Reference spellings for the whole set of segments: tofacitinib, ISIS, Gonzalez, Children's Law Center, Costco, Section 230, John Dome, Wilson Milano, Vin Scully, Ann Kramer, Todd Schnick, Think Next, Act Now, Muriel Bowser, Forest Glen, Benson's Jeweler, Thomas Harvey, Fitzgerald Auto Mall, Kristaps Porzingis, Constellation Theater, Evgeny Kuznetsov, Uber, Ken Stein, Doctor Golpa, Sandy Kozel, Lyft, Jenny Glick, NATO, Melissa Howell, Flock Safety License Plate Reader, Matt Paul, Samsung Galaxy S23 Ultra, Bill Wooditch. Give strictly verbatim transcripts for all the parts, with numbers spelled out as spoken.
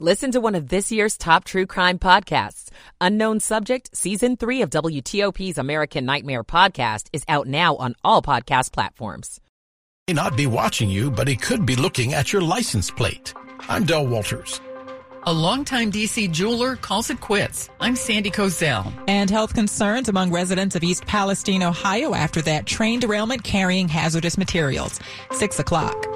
Listen to one of this year's top true crime podcasts. Unknown Subject, Season three of W T O P's American Nightmare podcast is out now on all podcast platforms. He may not be watching you, but he could be looking at your license plate. I'm Del Walters. A longtime D C jeweler calls it quits. I'm Sandy Kozel. And health concerns among residents of East Palestine, Ohio, after that train derailment carrying hazardous materials. Six o'clock.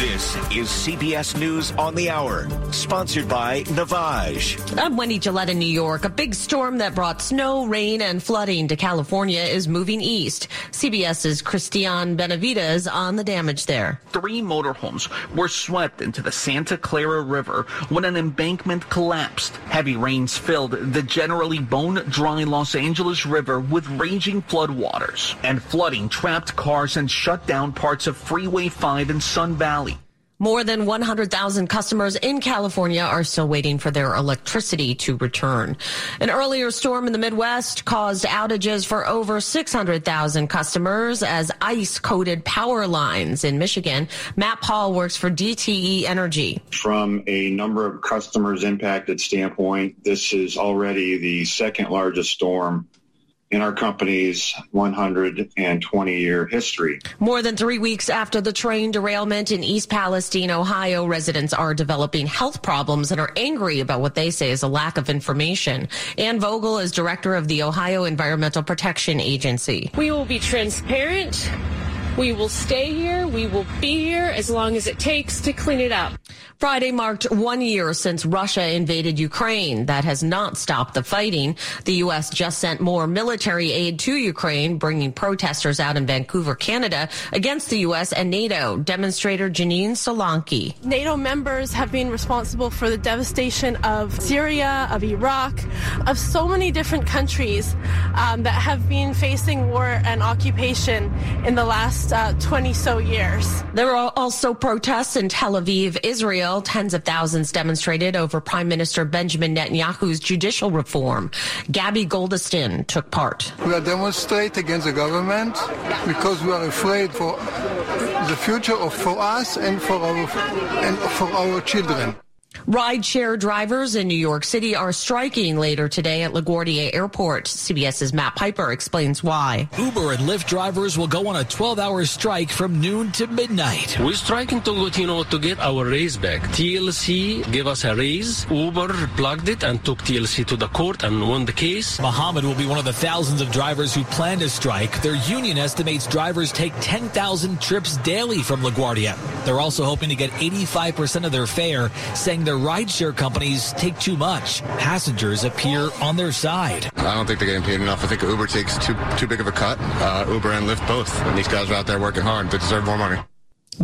This is C B S News on the Hour, sponsored by Navage. I'm Wendy Gillette in New York. A big storm that brought snow, rain, and flooding to California is moving east. CBS's Christiane Benavidez on the damage there. Three motorhomes were swept into the Santa Clara River when an embankment collapsed. Heavy rains filled the generally bone-dry Los Angeles River with raging floodwaters, and flooding trapped cars and shut down parts of Freeway five and Sun Valley. More than one hundred thousand customers in California are still waiting for their electricity to return. An earlier storm in the Midwest caused outages for over six hundred thousand customers as ice coated power lines in Michigan. Matt Paul works for D T E Energy. From a number of customers impacted standpoint, this is already the second largest storm in our company's one hundred twenty year history. More than three weeks after the train derailment in East Palestine, Ohio, residents are developing health problems and are angry about what they say is a lack of information. Ann Vogel is director of the Ohio Environmental Protection Agency. We will be transparent. We will stay here. We will be here as long as it takes to clean it up. Friday marked one year since Russia invaded Ukraine. That has not stopped the fighting. The U S just sent more military aid to Ukraine, bringing protesters out in Vancouver, Canada, against the U S and NATO. Demonstrator Janine Solanki. NATO members have been responsible for the devastation of Syria, of Iraq, of so many different countries um, that have been facing war and occupation in the last Uh, twenty so years. There are also protests in Tel Aviv, Israel. Tens of thousands demonstrated over Prime Minister Benjamin Netanyahu's judicial reform. Gabby Goldstein took part. We are demonstrating against the government because we are afraid for the future of for us and for our and for our children. Rideshare drivers in New York City are striking later today at LaGuardia Airport. CBS's Matt Piper explains why. Uber and Lyft drivers will go on a twelve hour strike from noon to midnight. We're striking to, you know, to get our raise back. T L C gave us a raise. Uber plugged it and took T L C to the court and won the case. Muhammad will be one of the thousands of drivers who plan to strike. Their union estimates drivers take ten thousand trips daily from LaGuardia. They're also hoping to get eighty-five percent of their fare, saying the rideshare companies take too much. Passengers appear on their side. I don't think they're getting paid enough. I think Uber takes too too big of a cut. Uh, Uber and Lyft both. And these guys are out there working hard. They deserve more money.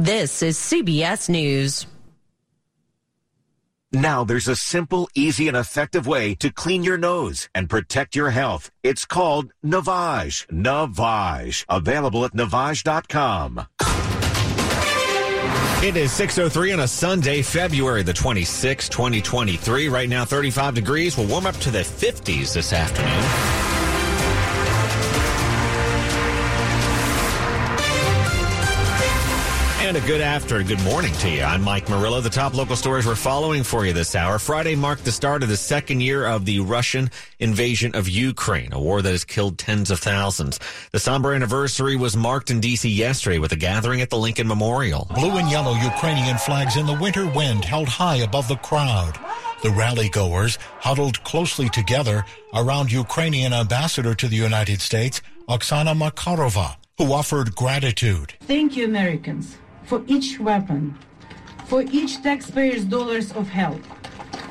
This is C B S News. Now there's a simple, easy, and effective way to clean your nose and protect your health. It's called Navage. Navage. Available at Navage dot com. It is six oh three on a Sunday, February the twenty-sixth, twenty twenty-three. Right now, thirty-five degrees. We'll warm up to the fifties this afternoon. And a good afternoon, good morning to you. I'm Mike Murillo. The top local stories we're following for you this hour. Friday marked the start of the second year of the Russian invasion of Ukraine, a war that has killed tens of thousands. The somber anniversary was marked in D C yesterday with a gathering at the Lincoln Memorial. Blue and yellow Ukrainian flags in the winter wind held high above the crowd. The rally-goers huddled closely together around Ukrainian ambassador to the United States, Oksana Makarova, who offered gratitude. Thank you, Americans, for each weapon, for each taxpayer's dollars of help,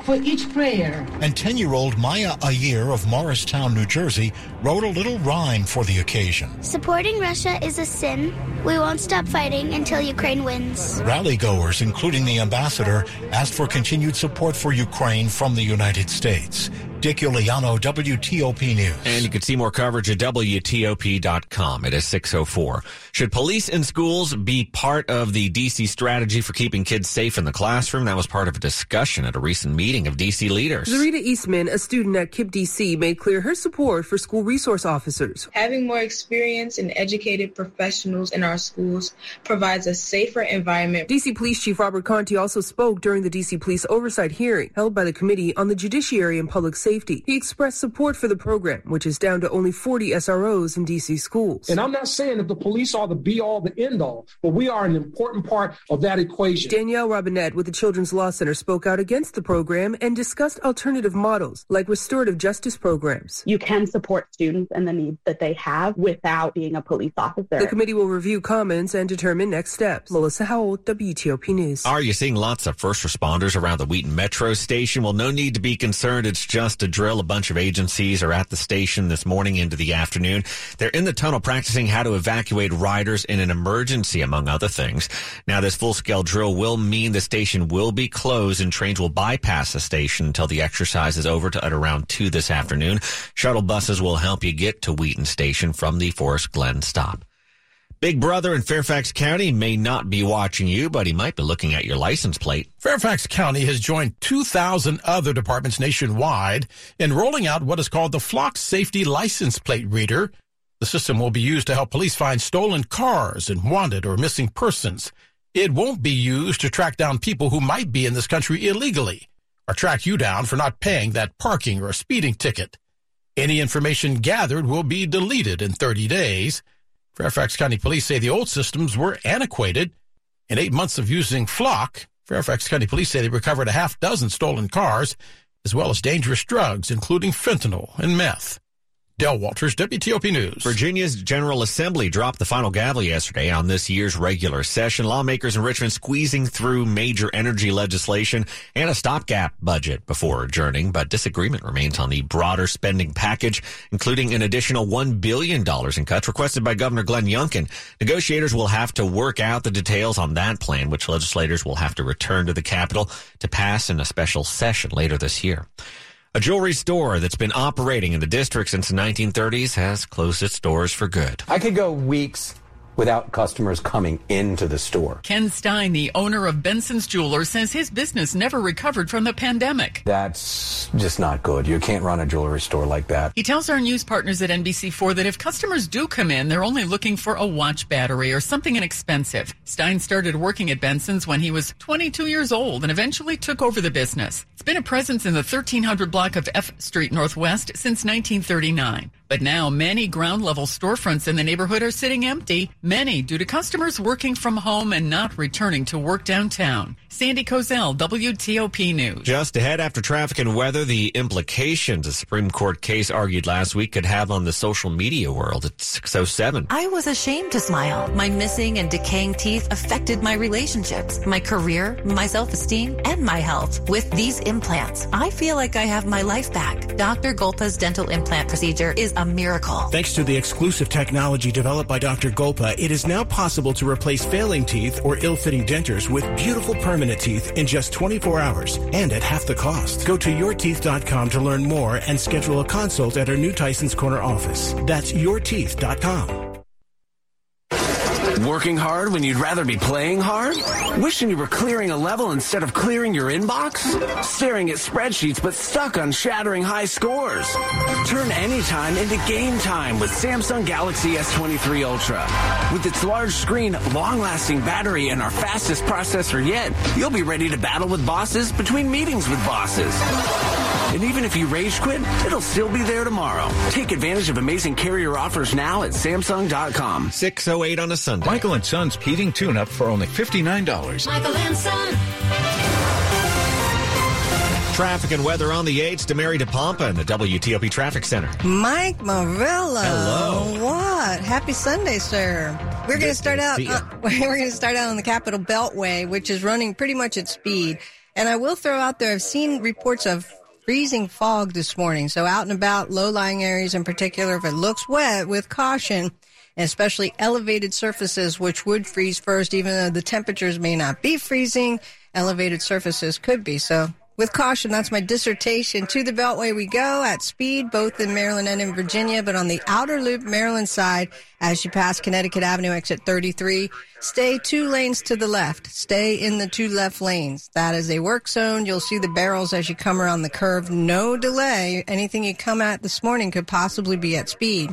for each prayer. And ten-year-old Maya Ayer of Morristown, New Jersey, wrote a little rhyme for the occasion. Supporting Russia is a sin. We won't stop fighting until Ukraine wins. Rally-goers, including the ambassador, asked for continued support for Ukraine from the United States. Diculiano, W T O P News. And you can see more coverage at W T O P dot com. It is six oh four. Should police in schools be part of the D C strategy for keeping kids safe in the classroom? That was part of a discussion at a recent meeting of D C leaders. Zarita Eastman, a student at K I P P D C, made clear her support for school resource officers. Having more experience and educated professionals in our schools provides a safer environment. D C Police Chief Robert Conti also spoke during the D C Police Oversight hearing held by the Committee on the Judiciary and Public Safety. He expressed support for the program, which is down to only forty S R Os in D C schools. And I'm not saying that the police are the be-all, the end-all, but we are an important part of that equation. Danielle Robinette with the Children's Law Center spoke out against the program and discussed alternative models like restorative justice programs. You can support students and the needs that they have without being a police officer. The committee will review comments and determine next steps. Melissa Howell, W T O P News. Are you seeing lots of first responders around the Wheaton Metro Station? Well, no need to be concerned. It's just a drill. A bunch of agencies are at the station this morning into the afternoon. They're in the tunnel practicing how to evacuate riders in an emergency, among other things. Now, this full-scale drill will mean the station will be closed and trains will bypass the station until the exercise is over to at around two this afternoon. Shuttle buses will help you get to Wheaton Station from the Forest Glen stop. Big Brother in Fairfax County may not be watching you, but he might be looking at your license plate. Fairfax County has joined two thousand other departments nationwide in rolling out what is called the Flock Safety License Plate Reader. The system will be used to help police find stolen cars and wanted or missing persons. It won't be used to track down people who might be in this country illegally or track you down for not paying that parking or speeding ticket. Any information gathered will be deleted in thirty days. Fairfax County Police say the old systems were antiquated. In eight months of using Flock, Fairfax County Police say they recovered a half dozen stolen cars, as well as dangerous drugs, including fentanyl and meth. Del Walters, W T O P News. Virginia's General Assembly dropped the final gavel yesterday on this year's regular session. Lawmakers in Richmond squeezing through major energy legislation and a stopgap budget before adjourning, but disagreement remains on the broader spending package, including an additional one billion dollars in cuts requested by Governor Glenn Youngkin. Negotiators will have to work out the details on that plan, which legislators will have to return to the Capitol to pass in a special session later this year. A jewelry store that's been operating in the district since the nineteen thirties has closed its doors for good. I could go weeks without customers coming into the store. Ken Stein, the owner of Benson's Jeweler, says his business never recovered from the pandemic. That's just not good. You can't run a jewelry store like that. He tells our news partners at N B C four that if customers do come in, they're only looking for a watch battery or something inexpensive. Stein started working at Benson's when he was twenty-two years old and eventually took over the business. It's been a presence in the thirteen hundred block of F Street Northwest since nineteen thirty-nine. But now many ground-level storefronts in the neighborhood are sitting empty, many due to customers working from home and not returning to work downtown. Sandy Kozel, W T O P News. Just ahead after traffic and weather, the implications a Supreme Court case argued last week could have on the social media world at six oh seven. I was ashamed to smile. My missing and decaying teeth affected my relationships, my career, my self-esteem, and my health. With these implants, I feel like I have my life back. Doctor Golpa's dental implant procedure is a miracle. Thanks to the exclusive technology developed by Doctor Golpa, it is now possible to replace failing teeth or ill-fitting dentures with beautiful permanent teeth in just twenty-four hours and at half the cost. Go to your teeth dot com to learn more and schedule a consult at our new Tyson's Corner office. That's your teeth dot com. Working hard when you'd rather be playing hard? Wishing you were clearing a level instead of clearing your inbox? Staring at spreadsheets but stuck on shattering high scores? Turn any time into game time with Samsung Galaxy S twenty-three Ultra. With its large screen, long-lasting battery, and our fastest processor yet, you'll be ready to battle with bosses between meetings with bosses. And even if you rage quit, it'll still be there tomorrow. Take advantage of amazing carrier offers now at Samsung dot com. six oh eight on a Sunday. Michael and Sons heating tune-up for only fifty-nine dollars. Michael and Sons. Traffic and weather on the eights to Mary DePompa in the W T O P Traffic Center. Mike Morella. Hello. What? Happy Sunday, sir. We're going to start out. Uh, we're going to start out on the Capitol Beltway, which is running pretty much at speed. And I will throw out there, I've seen reports of freezing fog this morning. So out and about, low-lying areas in particular, if it looks wet, with caution. Especially elevated surfaces, which would freeze first, even though the temperatures may not be freezing. Elevated surfaces could be. So With caution, that's my dissertation. To the Beltway we go at speed, both in Maryland and in Virginia, but on the outer loop Maryland side, as you pass Connecticut Avenue exit thirty-three, stay two lanes to the left. Stay in the two left lanes. That is a work zone. You'll see the barrels as you come around the curve. No delay. Anything you come at this morning could possibly be at speed.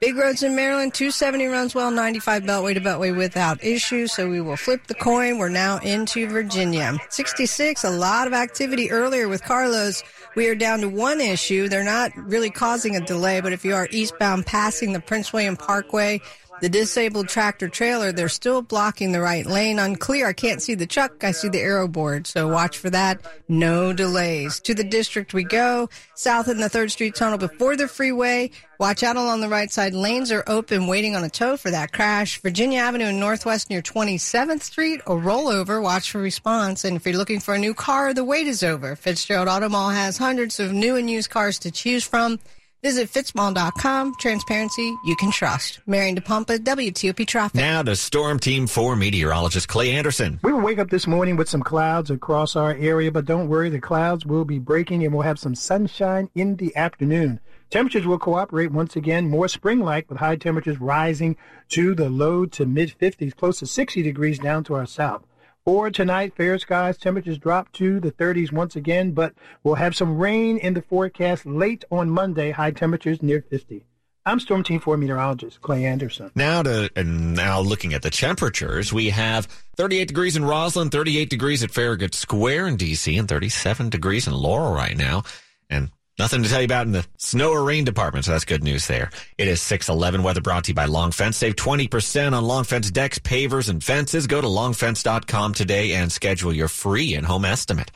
Big roads in Maryland, two seventy runs well, ninety-five Beltway to Beltway without issue, so we will flip the coin. We're now into Virginia. sixty-six, a lot of activity earlier with Carlos. We are down to one issue. They're not really causing a delay, but if you are eastbound passing the Prince William Parkway, the disabled tractor-trailer, they're still blocking the right lane. Unclear. I can't see the truck. I see the arrow board, so watch for that. No delays. To the district we go. South in the third Street Tunnel before the freeway. Watch out along the right side. Lanes are open, waiting on a tow for that crash. Virginia Avenue and Northwest near twenty-seventh Street, a rollover. Watch for response. And if you're looking for a new car, the wait is over. Fitzgerald Auto Mall has hundreds of new and used cars to choose from. Visit fitz mall dot com. Transparency you can trust. Marion DePompa, W T O P Traffic. Now to Storm Team four meteorologist Clay Anderson. We will wake up this morning with some clouds across our area, but don't worry, the clouds will be breaking and we'll have some sunshine in the afternoon. Temperatures will cooperate once again, more spring-like, with high temperatures rising to the low to mid-fifties, close to sixty degrees down to our south. For tonight, fair skies, temperatures drop to the thirties once again, but we'll have some rain in the forecast late on Monday, high temperatures near fifty. I'm Storm Team four meteorologist Clay Anderson. Now to and now looking at the temperatures, we have thirty-eight degrees in Roslyn, thirty-eight degrees at Farragut Square in D C, and thirty-seven degrees in Laurel right now. And nothing to tell you about in the snow or rain department, so that's good news there. It is six eleven weather brought to you by Long Fence. Save twenty percent on Long Fence decks, pavers, and fences. Go to long fence dot com today and schedule your free in-home estimate.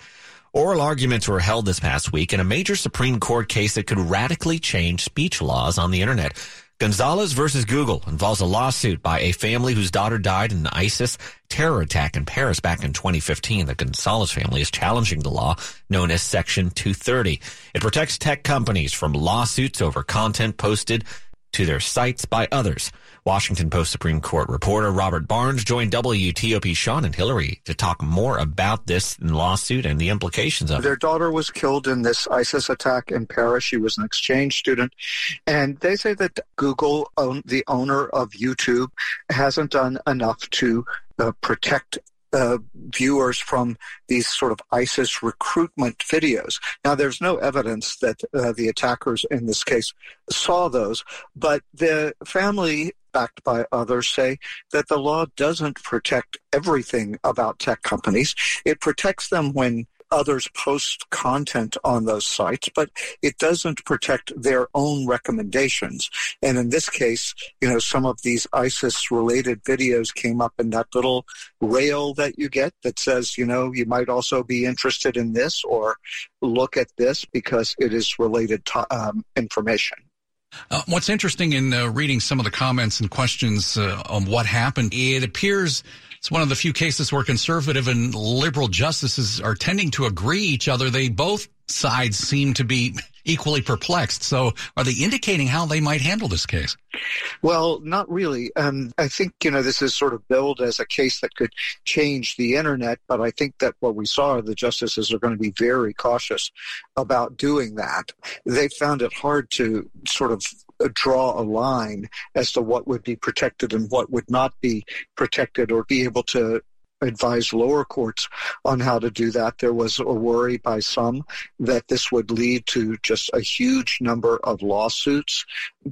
Oral arguments were held this past week in a major Supreme Court case that could radically change speech laws on the Internet. Gonzalez versus Google involves a lawsuit by a family whose daughter died in an ISIS terror attack in Paris back in twenty fifteen. The Gonzalez family is challenging the law known as Section two thirty. It protects tech companies from lawsuits over content posted to their sites by others. Washington Post Supreme Court reporter Robert Barnes joined W T O P Sean and Hillary to talk more about this lawsuit and the implications of it. Their daughter was killed in this ISIS attack in Paris. She was an exchange student. And they say that Google, own, the owner of YouTube, hasn't done enough to uh, protect Uh, viewers from these sort of ISIS recruitment videos. Now, there's no evidence that uh, the attackers in this case saw those, but the family, backed by others, say that the law doesn't protect everything about tech companies. It protects them when others post content on those sites, but it doesn't protect their own recommendations. And in this case, you know, some of these ISIS-related videos came up in that little rail that you get that says, you know, you might also be interested in this or look at this because it is related to, um, information. Uh, what's interesting in uh, reading some of the comments and questions uh, on what happened, it appears it's one of the few cases where conservative and liberal justices are tending to agree each other. They both sides seem to be equally perplexed. So are they indicating how they might handle this case? Well, not really. Um, I think, you know, this is sort of billed as a case that could change the Internet. But I think that what we saw, the justices are going to be very cautious about doing that. They found it hard to sort of draw a line as to what would be protected and what would not be protected, or be able to advise lower courts on how to do that. There was a worry by some that this would lead to just a huge number of lawsuits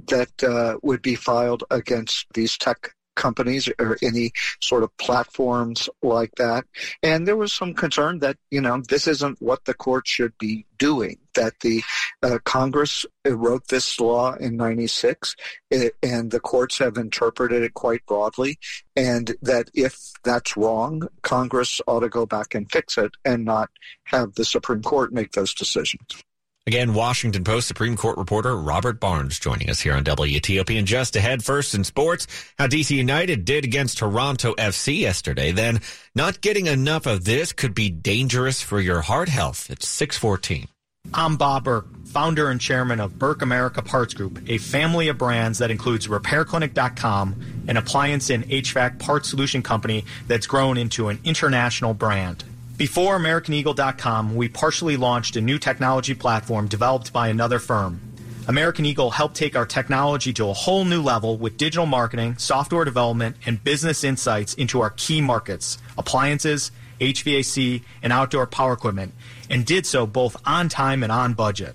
that uh, would be filed against these tech companies or any sort of platforms like that. And there was some concern that, you know, this isn't what the court should be doing, that the uh, Congress wrote this law in ninety-six, it, and the courts have interpreted it quite broadly, and that if that's wrong, Congress ought to go back and fix it and not have the Supreme Court make those decisions. Again, Washington Post Supreme Court reporter Robert Barnes joining us here on W T O P. And just ahead, first in sports, how D C United did against Toronto F C yesterday. Then, not getting enough of this could be dangerous for your heart health. It's six fourteen. I'm Bob Burke, founder and chairman of Burke America Parts Group, a family of brands that includes Repair Clinic dot com, an appliance and H V A C parts solution company that's grown into an international brand. Before American Eagle dot com, we partially launched a new technology platform developed by another firm. American Eagle helped take our technology to a whole new level with digital marketing, software development, and business insights into our key markets, appliances, H V A C, and outdoor power equipment, and did so both on time and on budget.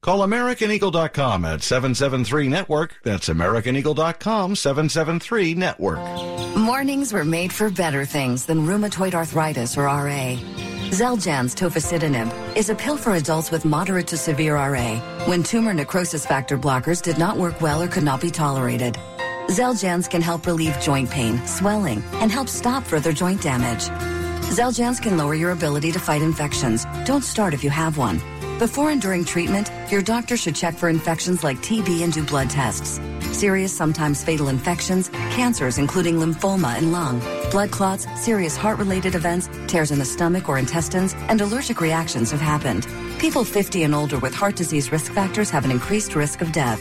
Call American Eagle dot com at seven seven three network. That's American Eagle dot com, seven seven three network. Mornings were made for better things than rheumatoid arthritis or R A. Xeljanz tofacitinib is a pill for adults with moderate to severe R A when tumor necrosis factor blockers did not work well or could not be tolerated. Xeljanz can help relieve joint pain, swelling, and help stop further joint damage. Xeljanz can lower your ability to fight infections. Don't start if you have one. Before and during treatment, your doctor should check for infections like T B and do blood tests. Serious, sometimes fatal infections, cancers including lymphoma and lung, blood clots, serious heart-related events, tears in the stomach or intestines, and allergic reactions have happened. People fifty and older with heart disease risk factors have an increased risk of death.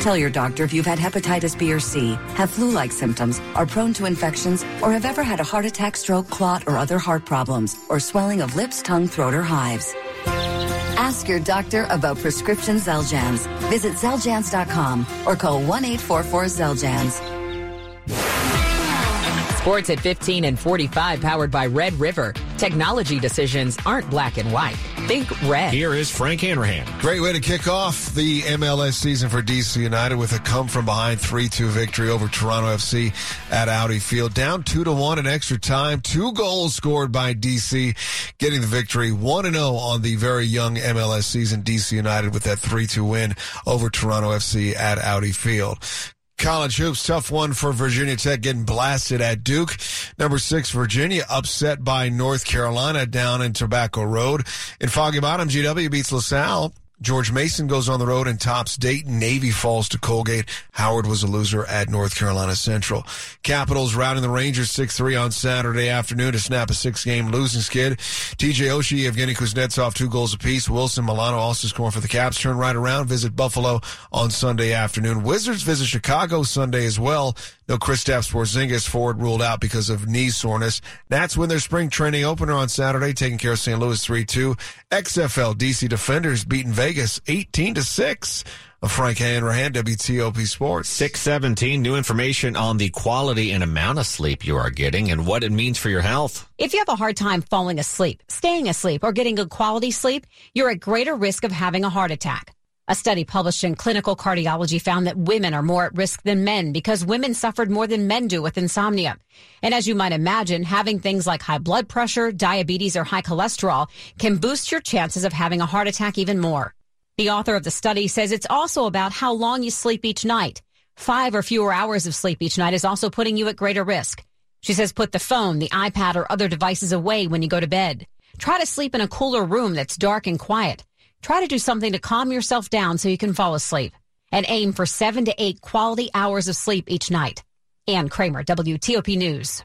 Tell your doctor if you've had hepatitis B or C, have flu-like symptoms, are prone to infections, or have ever had a heart attack, stroke, clot, or other heart problems, or swelling of lips, tongue, throat, or hives. Ask your doctor about prescription Xeljanz. Visit Xeljanz dot com or call one eight four four Xeljanz. Sports at fifteen and forty-five, powered by Red River. Technology decisions aren't black and white. Think red. Here is Frank Hanrahan. Great way to kick off the M L S season for D C. United with a come-from-behind three two victory over Toronto F C at Audi Field. Down two to one in extra time. Two goals scored by D C, getting the victory. one and oh on the very young M L S season. D C. United with that three two win over Toronto F C at Audi Field. College hoops, tough one for Virginia Tech getting blasted at Duke. Number six, Virginia upset by North Carolina down in Tobacco Road. In Foggy Bottom, G W beats LaSalle. George Mason goes on the road and tops Dayton. Navy falls to Colgate. Howard was a loser at North Carolina Central. Capitals routing the Rangers six three on Saturday afternoon to snap a six-game losing skid. T J Oshie, Evgeny Kuznetsov, two goals apiece. Wilson Milano also scoring for the Caps. Turn right around, visit Buffalo on Sunday afternoon. Wizards visit Chicago Sunday as well. No Kristaps Porzingis, forward ruled out because of knee soreness. Nats win their spring training opener on Saturday, taking care of Saint Louis three two. X F L D C Defenders beating Vegas eighteen to six. Frank Hanrahan, W T O P Sports. six seventeen, new information on the quality and amount of sleep you are getting and what it means for your health. If you have a hard time falling asleep, staying asleep, or getting good quality sleep, you're at greater risk of having a heart attack. A study published in Clinical Cardiology found that women are more at risk than men because women suffered more than men do with insomnia. And as you might imagine, having things like high blood pressure, diabetes, or high cholesterol can boost your chances of having a heart attack even more. The author of the study says it's also about how long you sleep each night. Five or fewer hours of sleep each night is also putting you at greater risk. She says put the phone, the iPad, or other devices away when you go to bed. Try to sleep in a cooler room that's dark and quiet. Try to do something to calm yourself down so you can fall asleep. And aim for seven to eight quality hours of sleep each night. Ann Kramer, W T O P News.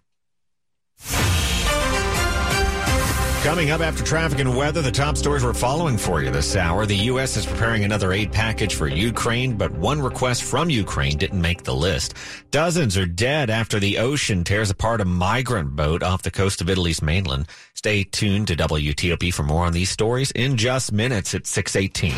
Coming up after traffic and weather, the top stories we're following for you this hour. The U S is preparing another aid package for Ukraine, but one request from Ukraine didn't make the list. Dozens are dead after the ocean tears apart a migrant boat off the coast of Italy's mainland. Stay tuned to W T O P for more on these stories in just minutes at six eighteen.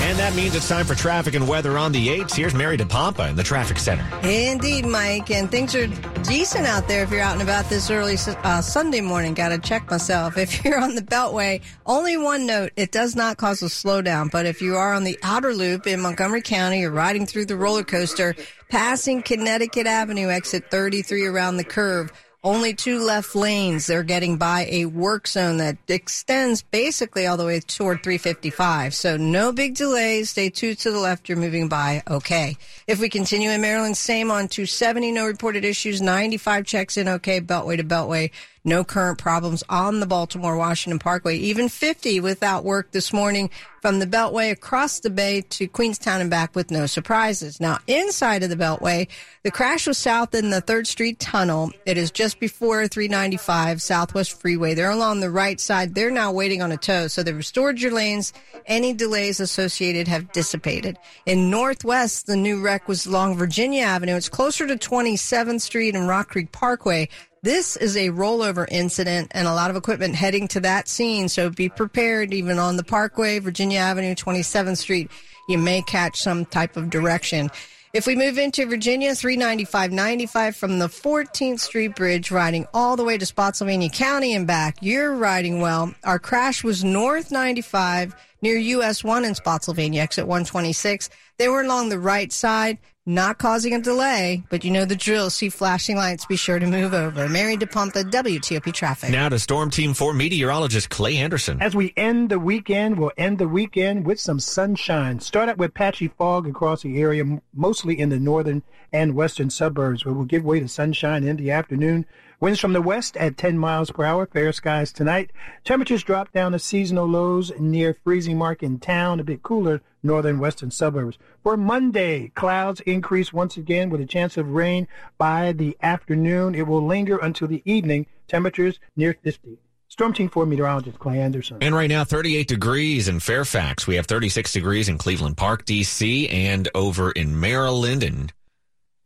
And that means it's time for traffic and weather on the eights. Here's Mary DePompa in the traffic center. Indeed, Mike. And things are decent out there if you're out and about this early uh, Sunday morning. Got to check myself. If you're on the Beltway, only one note. It does not cause a slowdown. But if you are on the outer loop in Montgomery County, you're riding through the roller coaster, passing Connecticut Avenue, exit thirty-three around the curve. Only two left lanes. They're getting by a work zone that extends basically all the way toward three fifty-five. So no big delays. Stay two to the left. You're moving by okay. If we continue in Maryland, same on two seventy. No reported issues. ninety-five checks in okay. Beltway to Beltway. No current problems on the Baltimore-Washington Parkway. Even fifty without work this morning from the Beltway across the bay to Queenstown and back with no surprises. Now, inside of the Beltway, the crash was south in the third Street Tunnel. It is just before three ninety-five Southwest Freeway. They're along the right side. They're now waiting on a tow, so they've restored your lanes. Any delays associated have dissipated. In Northwest, the new wreck was along Virginia Avenue. It's closer to twenty-seventh Street and Rock Creek Parkway. This is a rollover incident and a lot of equipment heading to that scene, so be prepared. Even on the Parkway, Virginia Avenue, twenty-seventh Street, you may catch some type of direction. If we move into Virginia, three ninety-five ninety-five from the fourteenth Street Bridge, riding all the way to Spotsylvania County and back, you're riding well. Our crash was north ninety-five near U S one in Spotsylvania, exit one twenty-six. They were along the right side, not causing a delay, but you know the drill. See flashing lights. Be sure to move over. Mary DePompa, W T O P Traffic. Now to Storm Team four meteorologist Clay Anderson. As we end the weekend, we'll end the weekend with some sunshine. Start out with patchy fog across the area, mostly in the northern and western suburbs, where we'll give way to sunshine in the afternoon. Winds from the west at ten miles per hour, fair skies tonight. Temperatures drop down to seasonal lows near freezing mark in town, a bit cooler northern western suburbs. For Monday, clouds increase once again with a chance of rain by the afternoon. It will linger until the evening, temperatures near fifty. Storm Team four meteorologist Clay Anderson. And right now, thirty-eight degrees in Fairfax. We have thirty-six degrees in Cleveland Park, D C, and over in Maryland and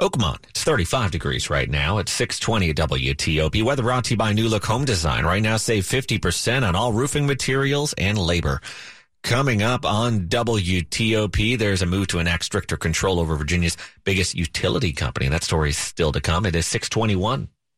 Oakmont. It's thirty-five degrees right now. It's six twenty at W T O P. Weather brought to you by New Look Home Design. Right now, save fifty percent on all roofing materials and labor. Coming up on W T O P, there's a move to enact stricter control over Virginia's biggest utility company. That story is still to come. It is six twenty-one.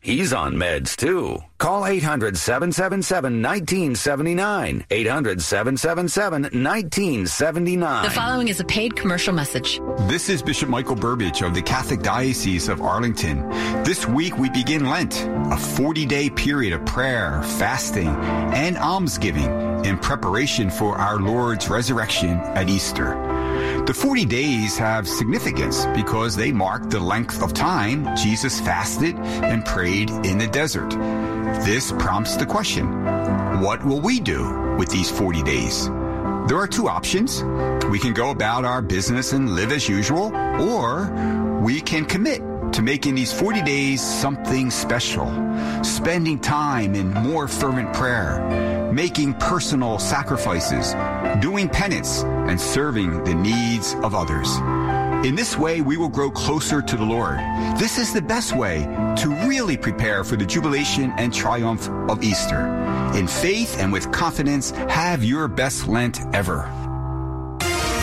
He's on meds too. Call eight hundred, seven seven seven, one nine seven nine. eight hundred, seven seven seven, one nine seven nine. The following is a paid commercial message. This is Bishop Michael Burbidge of the Catholic Diocese of Arlington. This week we begin Lent, a forty-day period of prayer, fasting, and almsgiving in preparation for our Lord's resurrection at Easter. The forty days have significance because they mark the length of time Jesus fasted and prayed in the desert. This prompts the question, what will we do with these forty days? There are two options. We can go about our business and live as usual, or we can commit to making these forty days something special, spending time in more fervent prayer, making personal sacrifices, doing penance, and serving the needs of others. In this way, we will grow closer to the Lord. This is the best way to really prepare for the jubilation and triumph of Easter. In faith and with confidence, have your best Lent ever.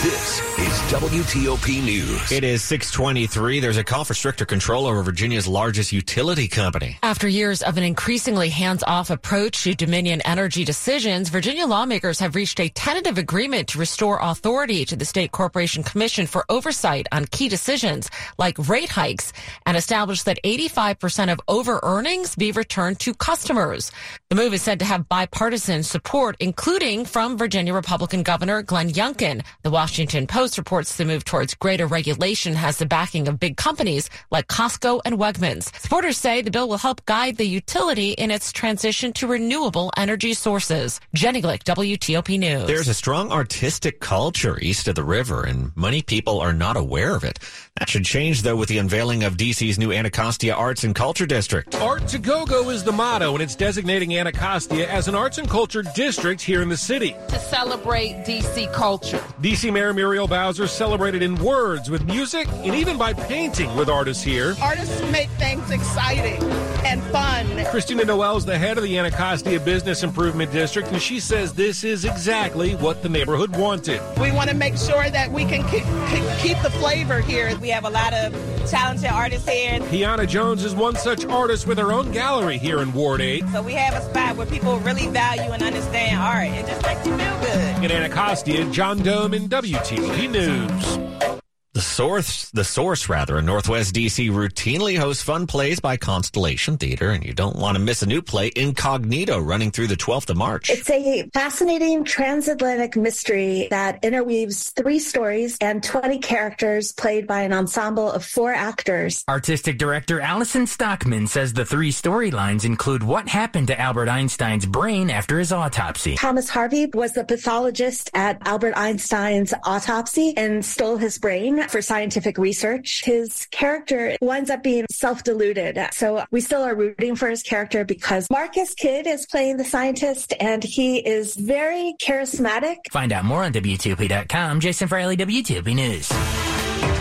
This is W T O P News. It is six twenty-three. There's a call for stricter control over Virginia's largest utility company. After years of an increasingly hands-off approach to Dominion Energy decisions, Virginia lawmakers have reached a tentative agreement to restore authority to the State Corporation Commission for oversight on key decisions like rate hikes and establish that eighty-five percent of over-earnings be returned to customers. The move is said to have bipartisan support, including from Virginia Republican Governor Glenn Youngkin. The Washington Washington Post reports the move towards greater regulation has the backing of big companies like Costco and Wegmans. Supporters say the bill will help guide the utility in its transition to renewable energy sources. Jenny Glick, W T O P News. There's a strong artistic culture east of the river, and many people are not aware of it. That should change, though, with the unveiling of D C's new Anacostia Arts and Culture District. Art to Go-Go is the motto, and it's designating Anacostia as an arts and culture district here in the city. To celebrate D C culture. D C Mayor Muriel Bowser celebrated in words, with music, and even by painting with artists here. Artists make things exciting and fun. Christina Noel is the head of the Anacostia Business Improvement District, and she says this is exactly what the neighborhood wanted. We want to make sure that we can keep, keep the flavor here. We have a lot of talented artists here. Kiana Jones is one such artist with her own gallery here in Ward eight. So we have a spot where people really value and understand art. It just makes you feel good. In Anacostia, John Dome in W T O P News. The source, the source rather, in Northwest D C routinely hosts fun plays by Constellation Theater, and you don't want to miss a new play, Incognito, running through the twelfth of March. It's a fascinating transatlantic mystery that interweaves three stories and twenty characters played by an ensemble of four actors. Artistic director Allison Stockman says the three storylines include what happened to Albert Einstein's brain after his autopsy. Thomas Harvey was the pathologist at Albert Einstein's autopsy and stole his brain for scientific research. His character winds up being self-deluded. So we still are rooting for his character because Marcus Kidd is playing the scientist and he is very charismatic. Find out more on W T O P dot com. Jason Fraley, W T O P News.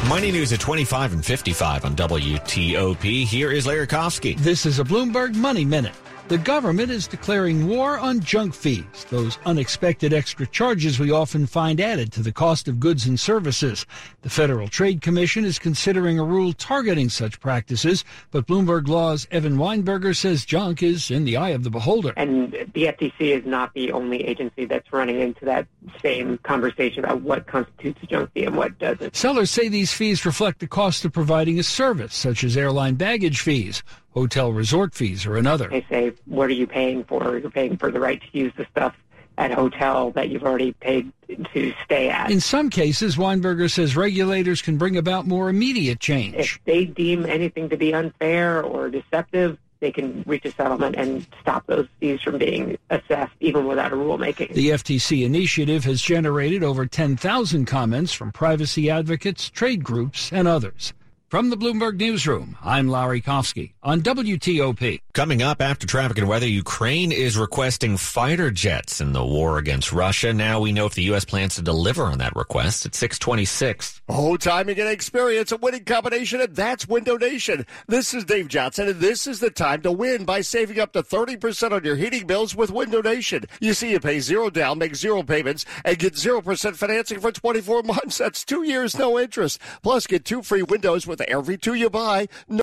Money news at twenty-five and fifty-five on W T O P. Here is Larry Kofsky. This is a Bloomberg Money Minute. The government is declaring war on junk fees, those unexpected extra charges we often find added to the cost of goods and services. The Federal Trade Commission is considering a rule targeting such practices, but Bloomberg Law's Evan Weinberger says junk is in the eye of the beholder. And the F T C is not the only agency that's running into that same conversation about what constitutes a junk fee and what doesn't. Sellers say these fees reflect the cost of providing a service, such as airline baggage fees. Hotel resort fees are another. They say, what are you paying for? You're paying for the right to use the stuff at a hotel that you've already paid to stay at. In some cases, Weinberger says regulators can bring about more immediate change. If they deem anything to be unfair or deceptive, they can reach a settlement and stop those fees from being assessed, even without a rulemaking. The F T C initiative has generated over ten thousand comments from privacy advocates, trade groups, and others. From the Bloomberg Newsroom, I'm Larry Kofsky on W T O P. Coming up after traffic and weather, Ukraine is requesting fighter jets in the war against Russia. Now we know if the U S plans to deliver on that request at six twenty-six. Oh, timing and experience, a winning combination, and that's Window Nation. This is Dave Johnson, and this is the time to win by saving up to thirty percent on your heating bills with Window Nation. You see, you pay zero down, make zero payments, and get zero percent financing for twenty-four months. That's two years, no interest. Plus, get two free windows with every two you buy. No